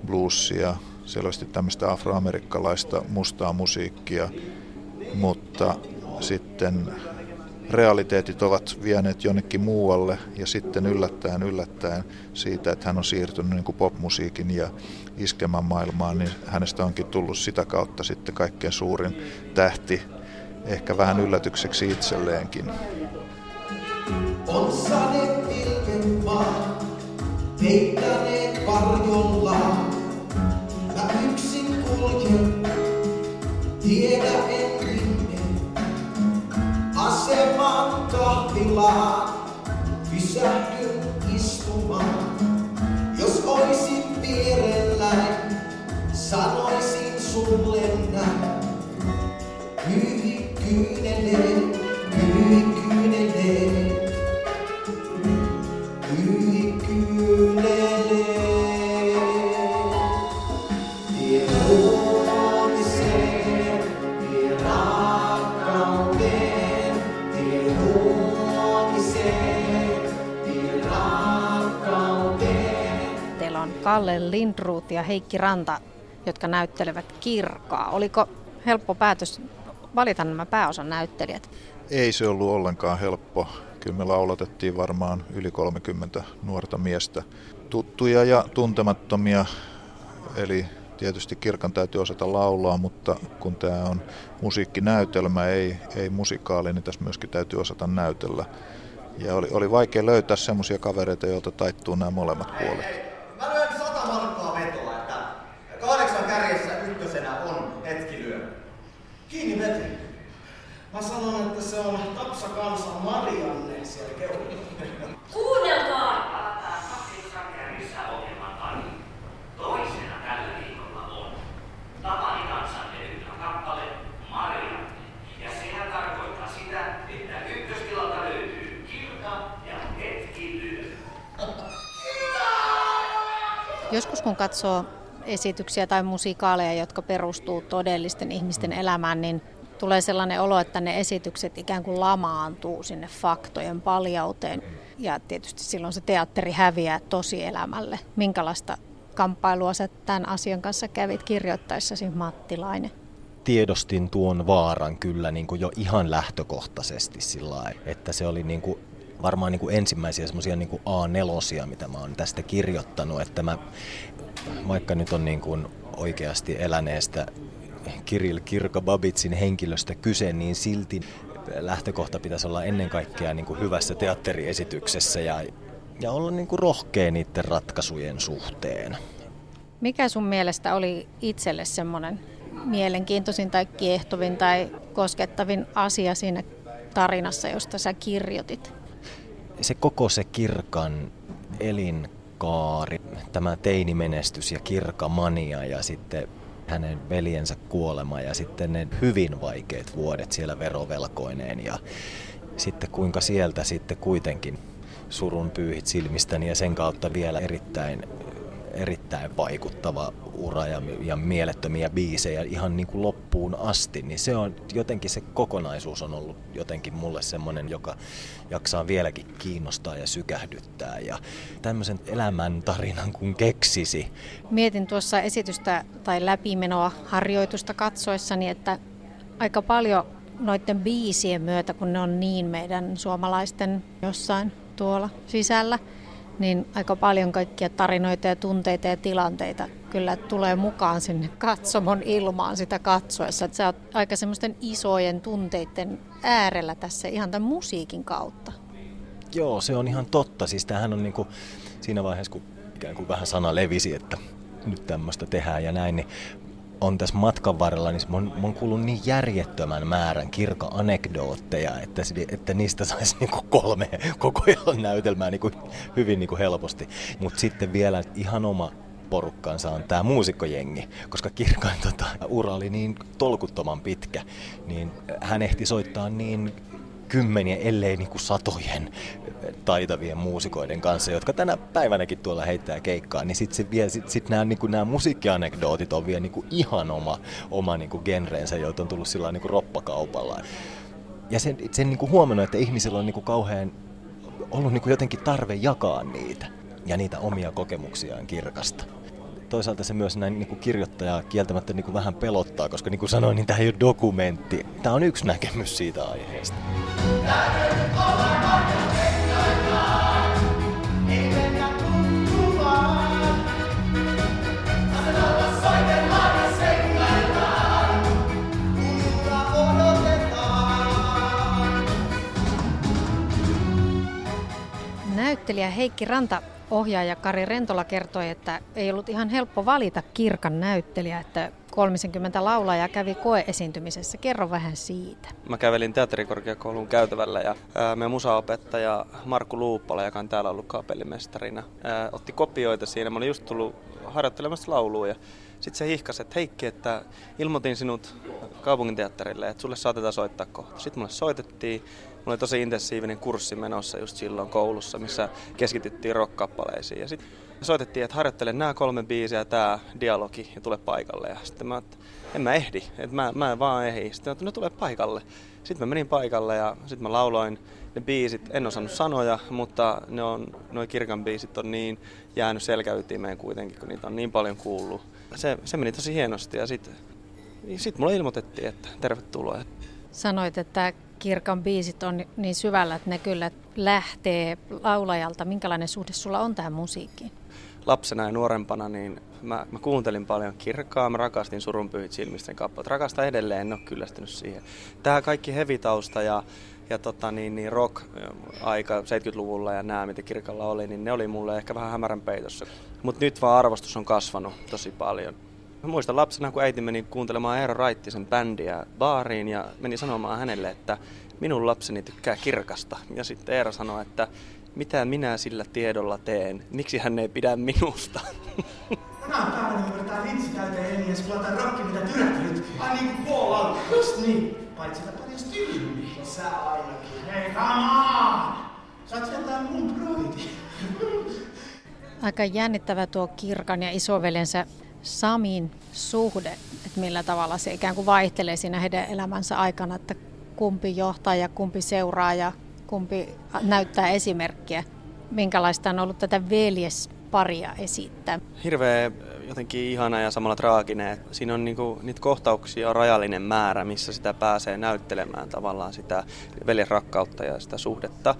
bluesia, selvästi tämmöistä afroamerikkalaista mustaa musiikkia, mutta sitten realiteetit ovat vieneet jonnekin muualle ja sitten yllättäen yllättäen siitä, että hän on siirtynyt niin kuin popmusiikin ja iskemän maailmaan, niin hänestä onkin tullut sitä kautta sitten kaikkein suurin tähti, ehkä vähän yllätykseksi itselleenkin. On sade pilkempaa, peittäneet varjollaan. Mä yksin kuljen, tiedä en minne. Aseman kahvilaan, pysähdyn istumaan. Jos oisit vierelläni, sanoisin sulle näin. Kyyhi kyynelee, kyyhi kyynelee, kyyhi kyynelee. Tie huomiseen, tie rakkauteen, tie huomiseen, tie rakkauteen. Teillä on Kalle Lindroth ja Heikki Ranta, jotka näyttelevät Kirkaa. Oliko helppo päätös valita nämä pääosan näyttelijät? Ei se ollut ollenkaan helppo. Kyllä me laulatettiin varmaan yli kolmekymmentä nuorta miestä, tuttuja ja tuntemattomia. Eli tietysti Kirkan täytyy osata laulaa, mutta kun tämä on musiikkinäytelmä, ei, ei musikaali, niin tässä myöskin täytyy osata näytellä. Ja oli, oli vaikea löytää semmoisia kavereita, joilta taittuu nämä molemmat puolet. Ei, ei. Mä löin sata markkaa vetoa, että kahdeksan kärjessä ykkösenä on hetkilyö. Kiinni metri. Mä sanon, että se on Tapsa kanssa Marianne siellä keuhilla. Kuunnelkaa! Kahdeksan kärjessä ohjelman Ari. Toisena tällä viikolla on Tapani kansan edellä kappale Marianne. Ja sehän tarkoittaa sitä, että ykköstilalta löytyy Kirka ja Hetkilyö. Joskus kun katsoo esityksiä tai musiikaaleja, jotka perustuu todellisten ihmisten elämään, niin tulee sellainen olo, että ne esitykset ikään kuin lamaantuu sinne faktojen paljauteen. Ja tietysti silloin se teatteri häviää tosielämälle. Minkälaista kamppailua sä tämän asian kanssa kävit kirjoittaessasi, Mattilainen? Tiedostin tuon vaaran kyllä niin kuin jo ihan lähtökohtaisesti sillä lailla, että se oli niin kuin varmaan niin kuin ensimmäisiä semmoisia niin kuin A neljä-osia, mitä mä oon tästä kirjoittanut. Että mä, vaikka nyt on niin kuin oikeasti eläneestä Kiril Kirka Babitzin henkilöstä kyse, niin silti lähtökohta pitäisi olla ennen kaikkea niin kuin hyvässä teatteriesityksessä ja, ja olla niin kuin rohkea niiden ratkaisujen suhteen. Mikä sun mielestä oli itselle semmoinen mielenkiintoisin tai kiehtovin tai koskettavin asia siinä tarinassa, josta sä kirjoitit? Se koko se Kirkan elinkaari, tämä teinimenestys ja Kirkamania ja sitten hänen veljensä kuolema ja sitten ne hyvin vaikeat vuodet siellä verovelkoineen ja sitten kuinka sieltä sitten kuitenkin surun pyyhit silmistäni ja sen kautta vielä erittäin, erittäin vaikuttava ura ja, ja mielettömiä biisejä ihan niin kuin loppuun asti, niin se on jotenkin se kokonaisuus on ollut jotenkin mulle semmoinen, joka jaksaa vieläkin kiinnostaa ja sykähdyttää ja tämmöisen elämäntarinan kun keksisi. Mietin tuossa esitystä tai läpimenoa harjoitusta katsoessani, että aika paljon noiden biisien myötä, kun ne on niin meidän suomalaisten jossain tuolla sisällä, niin aika paljon kaikkia tarinoita ja tunteita ja tilanteita kyllä tulee mukaan sinne katsomon ilmaan sitä katsoessa. Että sä oot aika semmoisten isojen tunteiden äärellä tässä ihan tämän musiikin kautta. Joo, se on ihan totta. Siis tämähän on niinku siinä vaiheessa, kun ikään kuin vähän sana levisi, että nyt tämmöistä tehdään ja näin, niin on tässä matkan varrella, niin mä oon, mä oon kuullut niin järjettömän määrän Kirka-anekdootteja, että, että niistä saisi niinku kolme koko ajan näytelmää niinku, hyvin niinku helposti. Mutta sitten vielä ihan oma porukkansa on tämä muusikkojengi, koska Kirkan tota, ura oli niin tolkuttoman pitkä, niin hän ehti soittaa niin kymmenien, ellei niinku satojen taitavien muusikoiden kanssa, jotka tänä päivänäkin tuolla heittää keikkaa, niin sitten sit, sit nämä niinku, musiikkianekdootit on vielä niinku ihan oma, oma niinku genreensä, joita on tullut sillä niinku roppakaupalla. Ja sen, sen niinku huomannut, että ihmisillä on niinku kauhean ollut niinku jotenkin tarve jakaa niitä ja niitä omia kokemuksiaan Kirkasta. Toisaalta se myös näin niin kuin kirjoittajaa kieltämättä niin kuin vähän pelottaa, koska niin kuin sanoin, niin tämä ei ole dokumentti. Tämä on yksi näkemys siitä aiheesta. Näyttelijä Heikki Ranta. Ohjaaja Kari Rentola kertoi, että ei ollut ihan helppo valita Kirkan näyttelijä, että kolmekymmentä laulajaa kävi koeesiintymisessä. Kerro vähän siitä. Mä kävelin teatterikorkeakoulun käytävällä ja ää, meidän musaopettaja Markku Luuppala, joka on täällä ollut kapellimestarina, ää, otti kopioita siinä. Mä olin just tullut harjoittelemassa lauluun ja sitten se hihkasi, että Heikki, että ilmoitin sinut kaupunginteatterille, että sulle saatetaan soittaa kohta. Sitten mulle soitettiin. Mulla oli tosi intensiivinen kurssi menossa just silloin koulussa, missä keskityttiin rock-kappaleisiin. Ja sitten soitettiin, että harjoittele nämä kolme biisiä, tämä dialogi ja tule paikalle. Ja sitten mä, että en mä ehdi, että mä, mä en vaan ehdi. Sitten mä, että no tule paikalle. Sitten mä menin paikalle ja sitten mä lauloin ne biisit. En osannut sanoja, mutta ne on, noi Kirkan biisit on niin jäänyt selkäytimeen kuitenkin, kun niitä on niin paljon kuullut. Se, se meni tosi hienosti ja sitten sit mulle ilmoitettiin, että tervetuloa. Sanoit, että Kirkan biisit on niin syvällä, että ne kyllä lähtee laulajalta. Minkälainen suhde sulla on tähän musiikkiin? Lapsena ja nuorempana niin mä, mä kuuntelin paljon Kirkkaa, mä rakastin Surun pyhit silmisten kappaleet. Rakastan edelleen, en ole kyllästynyt siihen. Tämä kaikki hevitausta ja, ja tota niin, niin rock-aika seitsemänkymmentäluvulla ja nämä, mitä Kirkalla oli, niin ne oli mulle ehkä vähän hämärän peitossa. Mutta nyt vaan arvostus on kasvanut tosi paljon. Mä muistan lapsena, kun äiti meni kuuntelemaan Eero Raittisen bändiä baariin ja meni sanomaan hänelle, että minun lapseni tykkää Kirkasta. Ja sitten Eero sanoi, että mitä minä sillä tiedolla teen? Miksi hän ei pidä minusta? Tänään päivänä me yritetään lintsi täyteen eliniä, kun laitetaan rakki, mitä tyrättynyt. Ai niin kuin puolalla. Just niin. Paitsi sä paljon styliin. No sä ainakin. Hei, come on! Sä oot jotain mun broidi. Aika jännittävä tuo Kirkan ja isoveljensä Samin suhde, että millä tavalla se ikään kuin vaihtelee siinä heidän elämänsä aikana, että kumpi johtaa ja kumpi seuraa ja kumpi näyttää esimerkkiä. Minkälaista on ollut tätä veljesparia esittää? Hirveä jotenkin ihana ja samalla traaginen. Siinä on niinku, niitä kohtauksia on rajallinen määrä, missä sitä pääsee näyttelemään tavallaan sitä veljesrakkautta ja sitä suhdetta.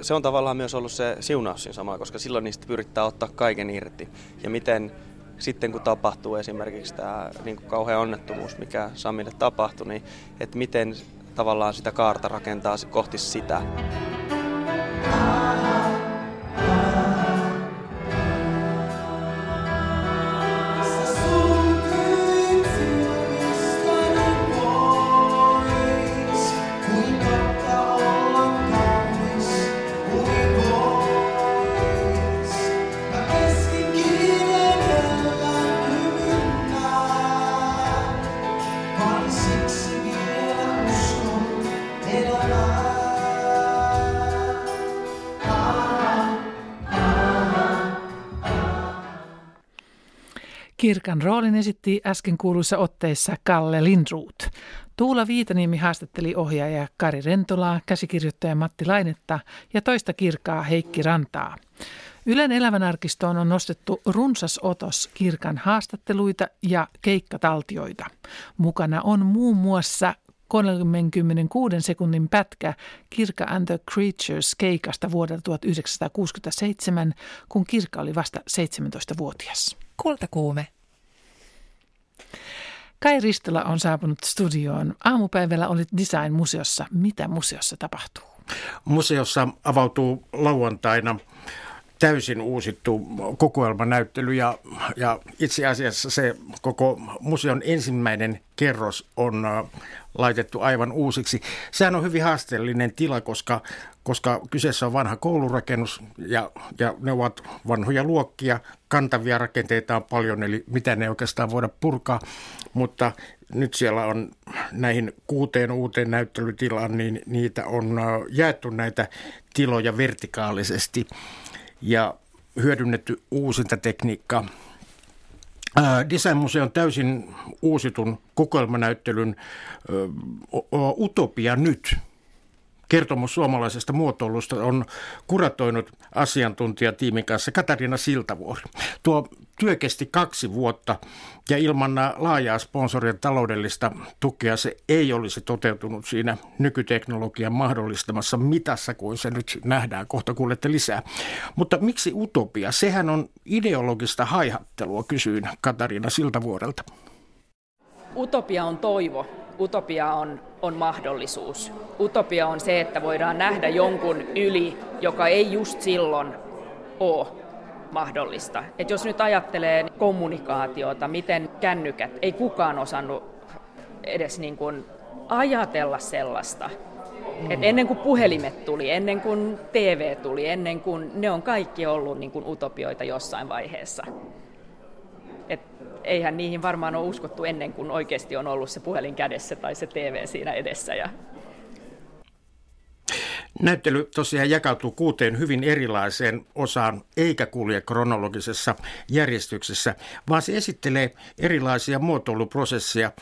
Se on tavallaan myös ollut se siunaus siinä samalla, koska silloin niistä pyritään ottaa kaiken irti. Ja miten sitten kun tapahtuu esimerkiksi tämä niin kuin kauhea onnettomuus, mikä Samille tapahtui, niin että miten tavallaan sitä kaarta rakentaa kohti sitä. Kirkan roolin esitti äsken kuuluissa otteissa Kalle Lindroth. Tuula Viitaniemi haastatteli ohjaaja Kari Rentolaa, käsikirjoittaja Matti Lainetta ja toista Kirkaa Heikki Rantaa. Ylen Elävän arkistoon on nostettu runsas otos Kirkan haastatteluita ja keikkataltioita. Mukana on muun muassa kolmekymmentäkuuden sekunnin pätkä Kirka and the Creatures -keikasta vuodelta tuhatyhdeksänsataakuusikymmentäseitsemän, kun Kirka oli vasta seitsemäntoistavuotias. Kultakuume. Kai Ristola on saapunut studioon. Aamupäivällä olit Designmuseossa. Mitä museossa tapahtuu? Museossa avautuu lauantaina täysin uusittu kokoelmanäyttely ja, ja itse asiassa se koko museon ensimmäinen kerros on laitettu aivan uusiksi. Sehän on hyvin haasteellinen tila, koska, koska kyseessä on vanha koulurakennus ja, ja ne ovat vanhoja luokkia, kantavia rakenteita on paljon, eli mitä ne oikeastaan voida purkaa, mutta nyt siellä on näihin kuuteen uuteen näyttelytilaan, niin niitä on jaettu näitä tiloja vertikaalisesti ja hyödynnetty uusinta tekniikkaa. Designmuseon täysin uusitun kokoelmanäyttelyn Utopia nyt, kertomus suomalaisesta muotoilusta, on kuratoinut asiantuntijatiimin kanssa Katariina Siltavuori. Tuo työ kesti kaksi vuotta ja ilman laajaa sponsorien taloudellista tukea se ei olisi toteutunut siinä nykyteknologian mahdollistamassa mitassa, kuin se nyt nähdään. Kohta kuulette lisää. Mutta miksi utopia? Sehän on ideologista haihattelua, kysyin Katariina Siltavuorelta. Utopia on toivo. Utopia on, on mahdollisuus. Utopia on se, että voidaan nähdä jonkun yli, joka ei just silloin ole mahdollista. Et jos nyt ajattelee kommunikaatiota, miten kännykät, ei kukaan osannut edes niin kuin ajatella sellaista. Et ennen kuin puhelimet tuli, ennen kuin T V tuli, ennen kuin ne on kaikki ollut niin kuin utopioita jossain vaiheessa. Et eihän niihin varmaan ole uskottu ennen kuin oikeasti on ollut se puhelin kädessä tai se T V siinä edessä. Ja näyttely tosiaan jakautuu kuuteen hyvin erilaiseen osaan, eikä kulje kronologisessa järjestyksessä, vaan se esittelee erilaisia muotoiluprosesseja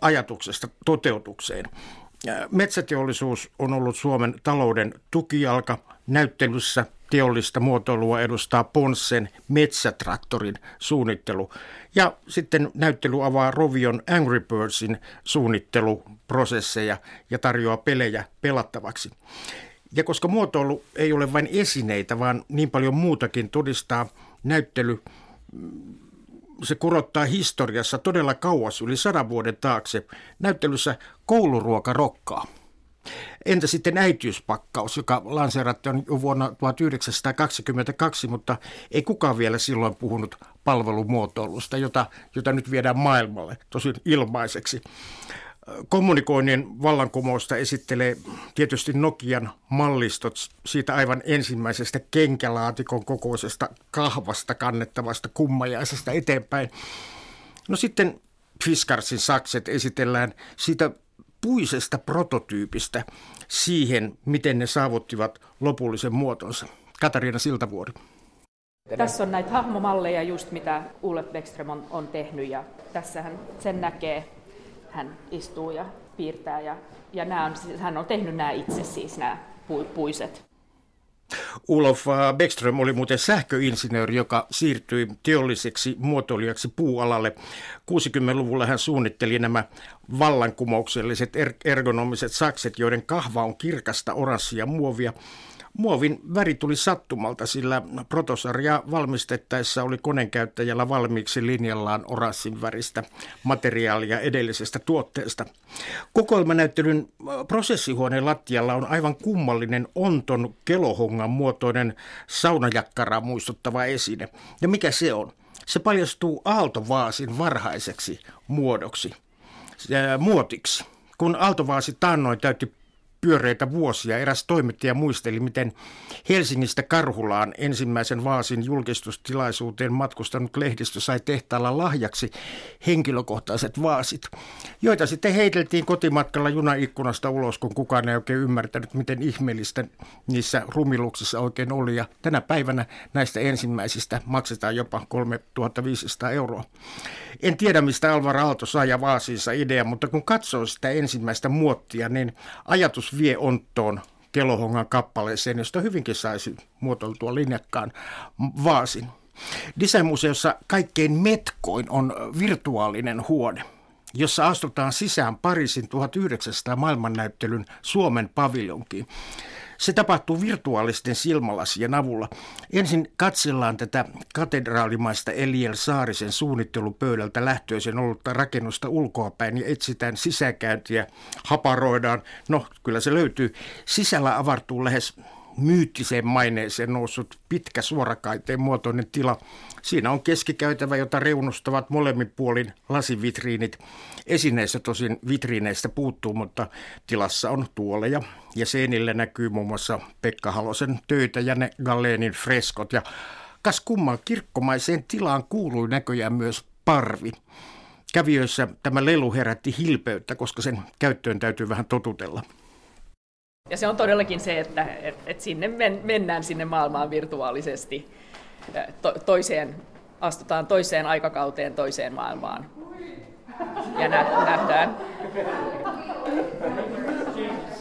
ajatuksesta toteutukseen. Metsäteollisuus on ollut Suomen talouden tukijalka. Näyttelyssä teollista muotoilua edustaa Ponssen metsätraktorin suunnittelu. Ja sitten näyttely avaa Rovion Angry Birdsin suunnitteluprosesseja ja tarjoaa pelejä pelattavaksi. Ja koska muotoilu ei ole vain esineitä, vaan niin paljon muutakin todistaa näyttely, se kurottaa historiassa todella kauas yli sadan vuoden taakse. Näyttelyssä kouluruoka rokkaa. Entä sitten äitiyspakkaus, joka lanseerattiin jo vuonna tuhatyhdeksänsataakaksikymmentäkaksi, mutta ei kukaan vielä silloin puhunut palvelumuotoilusta, jota, jota nyt viedään maailmalle, tosin ilmaiseksi. Kommunikoinnin vallankumousta esittelee tietysti Nokian mallistot siitä aivan ensimmäisestä kenkälaatikon kokoisesta kahvasta kannettavasta kummajaisesta eteenpäin. No sitten Fiskarsin sakset esitellään siitä puisesta prototyypistä siihen, miten ne saavuttivat lopullisen muotonsa. Katariina Siltavuori. Tässä on näitä hahmomalleja just mitä Ole Beckström on, on tehnyt ja tässähän sen näkee. Hän istuu ja piirtää ja, ja nämä on, hän on tehnyt nämä itse siis nämä pu, puiset. Olof Beckström oli muuten sähköinsinööri, joka siirtyi teolliseksi muotoilijaksi puualalle. kuusikymmentäluvulla hän suunnitteli nämä vallankumoukselliset ergonomiset sakset, joiden kahva on kirkasta oranssia muovia. Muovin väri tuli sattumalta, sillä protosarjaa valmistettaessa oli koneenkäyttäjällä valmiiksi linjallaan oranssin väristä materiaalia edellisestä tuotteesta. Kokoelmanäyttelyn prosessihuoneen lattialla on aivan kummallinen onton kelohongan muotoinen saunajakkaraa muistuttava esine. Ja mikä se on? Se paljastuu aaltovaasin varhaiseksi muodoksi, äh, muotiksi. Kun aaltovaasi taannoin täytti pyöreitä vuosia, eräs toimittaja muisteli, miten Helsingistä Karhulaan ensimmäisen vaasin julkistustilaisuuteen matkustanut lehdistö sai tehtaalla lahjaksi henkilökohtaiset vaasit, joita sitten heiteltiin kotimatkalla junaikkunasta ulos, kun kukaan ei oikein ymmärtänyt, miten ihmeellistä niissä rumiluksissa oikein oli. Ja tänä päivänä näistä ensimmäisistä maksetaan jopa kolmetuhattaviisisataa euroa. En tiedä, mistä Alvar Aalto sai ja vaasiinsa idea, mutta kun katsoo sitä ensimmäistä muottia, niin ajatus vie onttoon kelohongan kappaleeseen, josta hyvinkin saisi muotoiltua linjakkaan vaasin. Designmuseossa kaikkein metkoin on virtuaalinen huone, jossa astutaan sisään Pariisin tuhatyhdeksänsataa maailmannäyttelyn Suomen paviljonkiin. Se tapahtuu virtuaalisten silmälasien avulla. Ensin katsellaan tätä katedraalimaista Eliel Saarisen suunnittelupöydältä lähtöisen ollutta rakennusta ulkoapäin ja etsitään sisäkäyntiä, haparoidaan. No, kyllä se löytyy. Sisällä avartuu lähes myyttiseen maineeseen noussut pitkä suorakaiteen muotoinen tila. Siinä on keskikäytävä, jota reunustavat molemmin puolin lasivitriinit. Esineissä tosin vitriineistä puuttuu, mutta tilassa on tuoleja. Ja seinillä näkyy muun muassa Pekka Halosen töitä ja ne Galenin freskot. Ja kas kumman, kirkkomaiseen tilaan kuului näköjään myös parvi. Kävijöissä tämä lelu herätti hilpeyttä, koska sen käyttöön täytyy vähän totutella. Ja se on todellakin se, että, että sinne men, mennään sinne maailmaan virtuaalisesti, to, toiseen, astutaan toiseen aikakauteen, toiseen maailmaan ja nä, nähdään.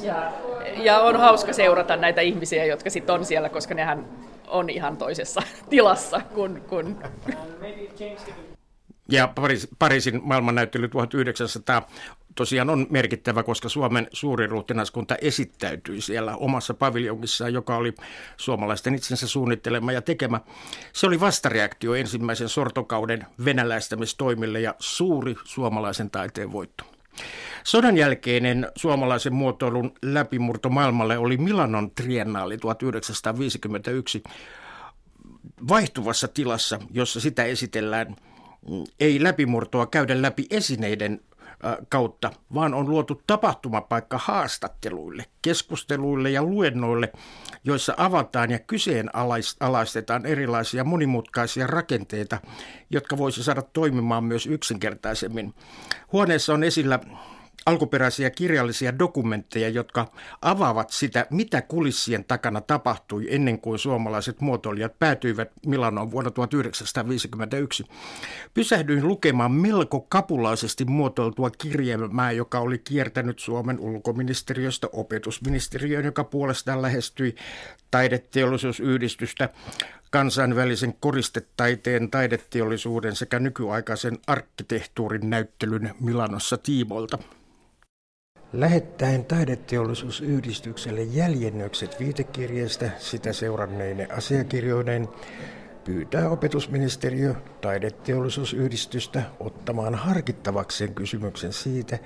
Ja, ja on hauska seurata näitä ihmisiä, jotka sitten on siellä, koska nehän on ihan toisessa tilassa kuin... kuin. Ja Pariisin maailmannäyttely tuhatyhdeksänsataa tosiaan on merkittävä, koska Suomen suuriruhtinaskunta esittäytyi siellä omassa paviljongissaan, joka oli suomalaisten itsensä suunnittelema ja tekemä. Se oli vastareaktio ensimmäisen sortokauden venäläistämistoimille ja suuri suomalaisen taiteen voitto. Sodan jälkeinen suomalaisen muotoilun läpimurto maailmalle oli Milanon triennaali tuhatyhdeksänsataaviisikymmentäyksi vaihtuvassa tilassa, jossa sitä esitellään. Ei läpimurtoa käydä läpi esineiden kautta, vaan on luotu tapahtumapaikka haastatteluille, keskusteluille ja luennoille, joissa avataan ja kyseenalaistetaan erilaisia monimutkaisia rakenteita, jotka voisi saada toimimaan myös yksinkertaisemmin. Huoneessa on esillä alkuperäisiä kirjallisia dokumentteja, jotka avaavat sitä, mitä kulissien takana tapahtui ennen kuin suomalaiset muotoilijat päätyivät Milanoon vuonna tuhatyhdeksänsataaviisikymmentäyksi. Pysähdyin lukemaan melko kapulaisesti muotoiltua kirjelmää, joka oli kiertänyt Suomen ulkoministeriöstä opetusministeriöön, joka puolestaan lähestyi taideteollisuusyhdistystä, kansainvälisen koristetaiteen, taideteollisuuden sekä nykyaikaisen arkkitehtuurin näyttelyn Milanossa tiimoilta. Lähettäen taideteollisuusyhdistykselle jäljennökset viitekirjeestä sitä seuranneine asiakirjoineen, pyytää opetusministeriö taideteollisuusyhdistystä ottamaan harkittavakseen kysymyksen siitä,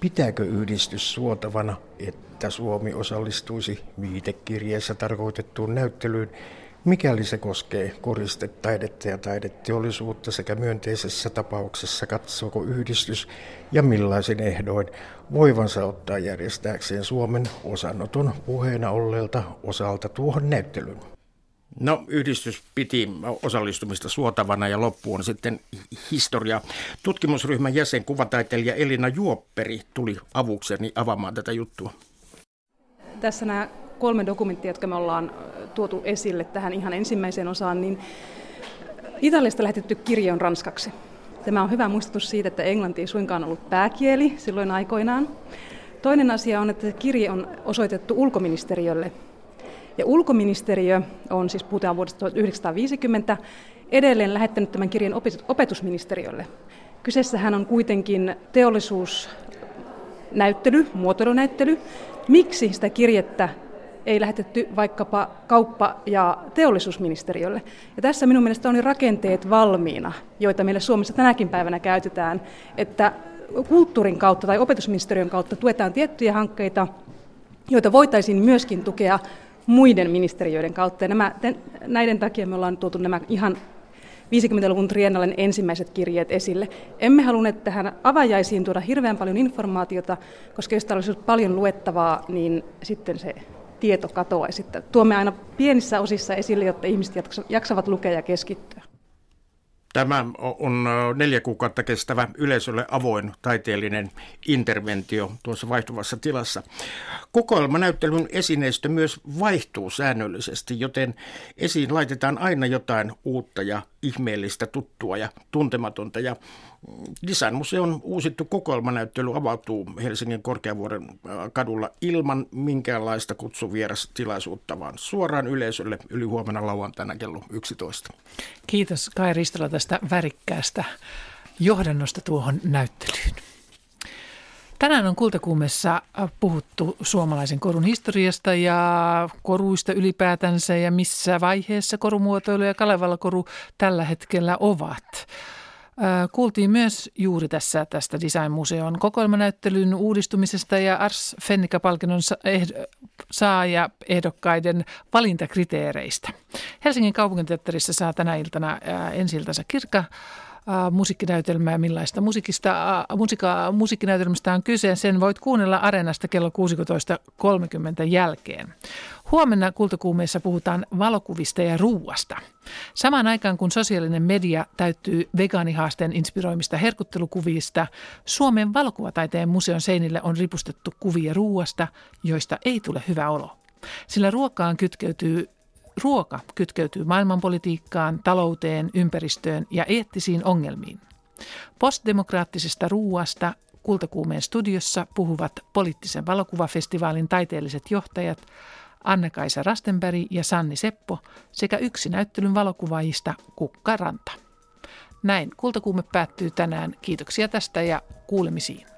pitääkö yhdistys suotavana, että Suomi osallistuisi viitekirjeessä tarkoitettuun näyttelyyn, mikäli se koskee koristetaidetta ja taideteollisuutta sekä myönteisessä tapauksessa katsooko yhdistys ja millaisin ehdoin voivansa ottaa järjestääkseen Suomen osanoton puheena olleelta osalta tuohon näyttelyyn. No, yhdistys piti osallistumista suotavana ja loppuun sitten historiaa. Tutkimusryhmän jäsen, kuvataiteilija Elina Juopperi tuli avukseni avaamaan tätä juttua. Tässä nämä kolme dokumenttia, jotka me ollaan tuotu esille tähän ihan ensimmäiseen osaan, niin Italiasta lähetetty kirje on ranskaksi. Tämä on hyvä muistutus siitä, että englanti ei suinkaan ollut pääkieli silloin aikoinaan. Toinen asia on, että kirje on osoitettu ulkoministeriölle. Ja ulkoministeriö on siis, puhutaan vuodesta tuhatyhdeksänsataaviisikymmentä, edelleen lähettänyt tämän kirjan opetusministeriölle. Kyseessähän on kuitenkin teollisuusnäyttely, muotoilunäyttely. Miksi sitä kirjettä ei lähetetty vaikkapa kauppa- ja teollisuusministeriölle? Ja tässä minun mielestä on jo rakenteet valmiina, joita meillä Suomessa tänäkin päivänä käytetään, että kulttuurin kautta tai opetusministeriön kautta tuetaan tiettyjä hankkeita, joita voitaisiin myöskin tukea muiden ministeriöiden kautta. Ja nämä, te, näiden takia me ollaan tuotu nämä ihan viisikymmentäluvun triennalen ensimmäiset kirjeet esille. Emme halunneet tähän avajaisiin tuoda hirveän paljon informaatiota, koska jos täällä olisi paljon luettavaa, niin sitten se tieto katoaisi. Tuomme aina pienissä osissa esille, jotta ihmiset jaksavat lukea ja keskittyä. Tämä on neljä kuukautta kestävä yleisölle avoin taiteellinen interventio tuossa vaihtuvassa tilassa. Kokoelmanäyttelyn esineistö myös vaihtuu säännöllisesti, joten esiin laitetaan aina jotain uutta ja ihmeellistä, tuttua ja tuntematonta. Ja Designmuseon uusittu kokoelmanäyttely avautuu Helsingin Korkeavuoren kadulla ilman minkäänlaista kutsuvierastilaisuutta, vaan suoraan yleisölle yli huomenna lauantaina kello yksitoista. Kiitos Kai Ristola tästä värikkäästä johdannosta tuohon näyttelyyn. Tänään on Kultakuumessa puhuttu suomalaisen korun historiasta ja koruista ylipäätänsä ja missä vaiheessa korumuotoilu ja Kalevala koru tällä hetkellä ovat. Kuultiin myös juuri tässä tästä Designmuseon kokoelmanäyttelyn uudistumisesta ja Ars Fennica-palkinnon saaja ehdokkaiden valintakriteereistä. Helsingin kaupunginteatterissa saa tänä iltana ensi-iltansa Kirka musiikkinäytelmää. Millaista musiikista, musiikka, musiikkinäytelmästä on kyse? Sen voit kuunnella Areenasta kello kuusitoista kolmekymmentä jälkeen. Huomenna Kultakuumeessa puhutaan valokuvista ja ruuasta. Samaan aikaan kun sosiaalinen media täyttyy vegaanihaasteen inspiroimista herkuttelukuvista, Suomen valokuvataiteen museon seinille on ripustettu kuvia ruuasta, joista ei tule hyvä olo. Sillä ruokaan kytkeytyy Ruoka kytkeytyy maailmanpolitiikkaan, talouteen, ympäristöön ja eettisiin ongelmiin. Postdemokraattisesta ruuasta Kultakuumeen studiossa puhuvat poliittisen valokuvafestivaalin taiteelliset johtajat Anna-Kaisa Rastenberg ja Sanni Seppo sekä yksi näyttelyn valokuvaajista Kukka Ranta. Näin Kultakuume päättyy tänään. Kiitoksia tästä ja kuulemisiin.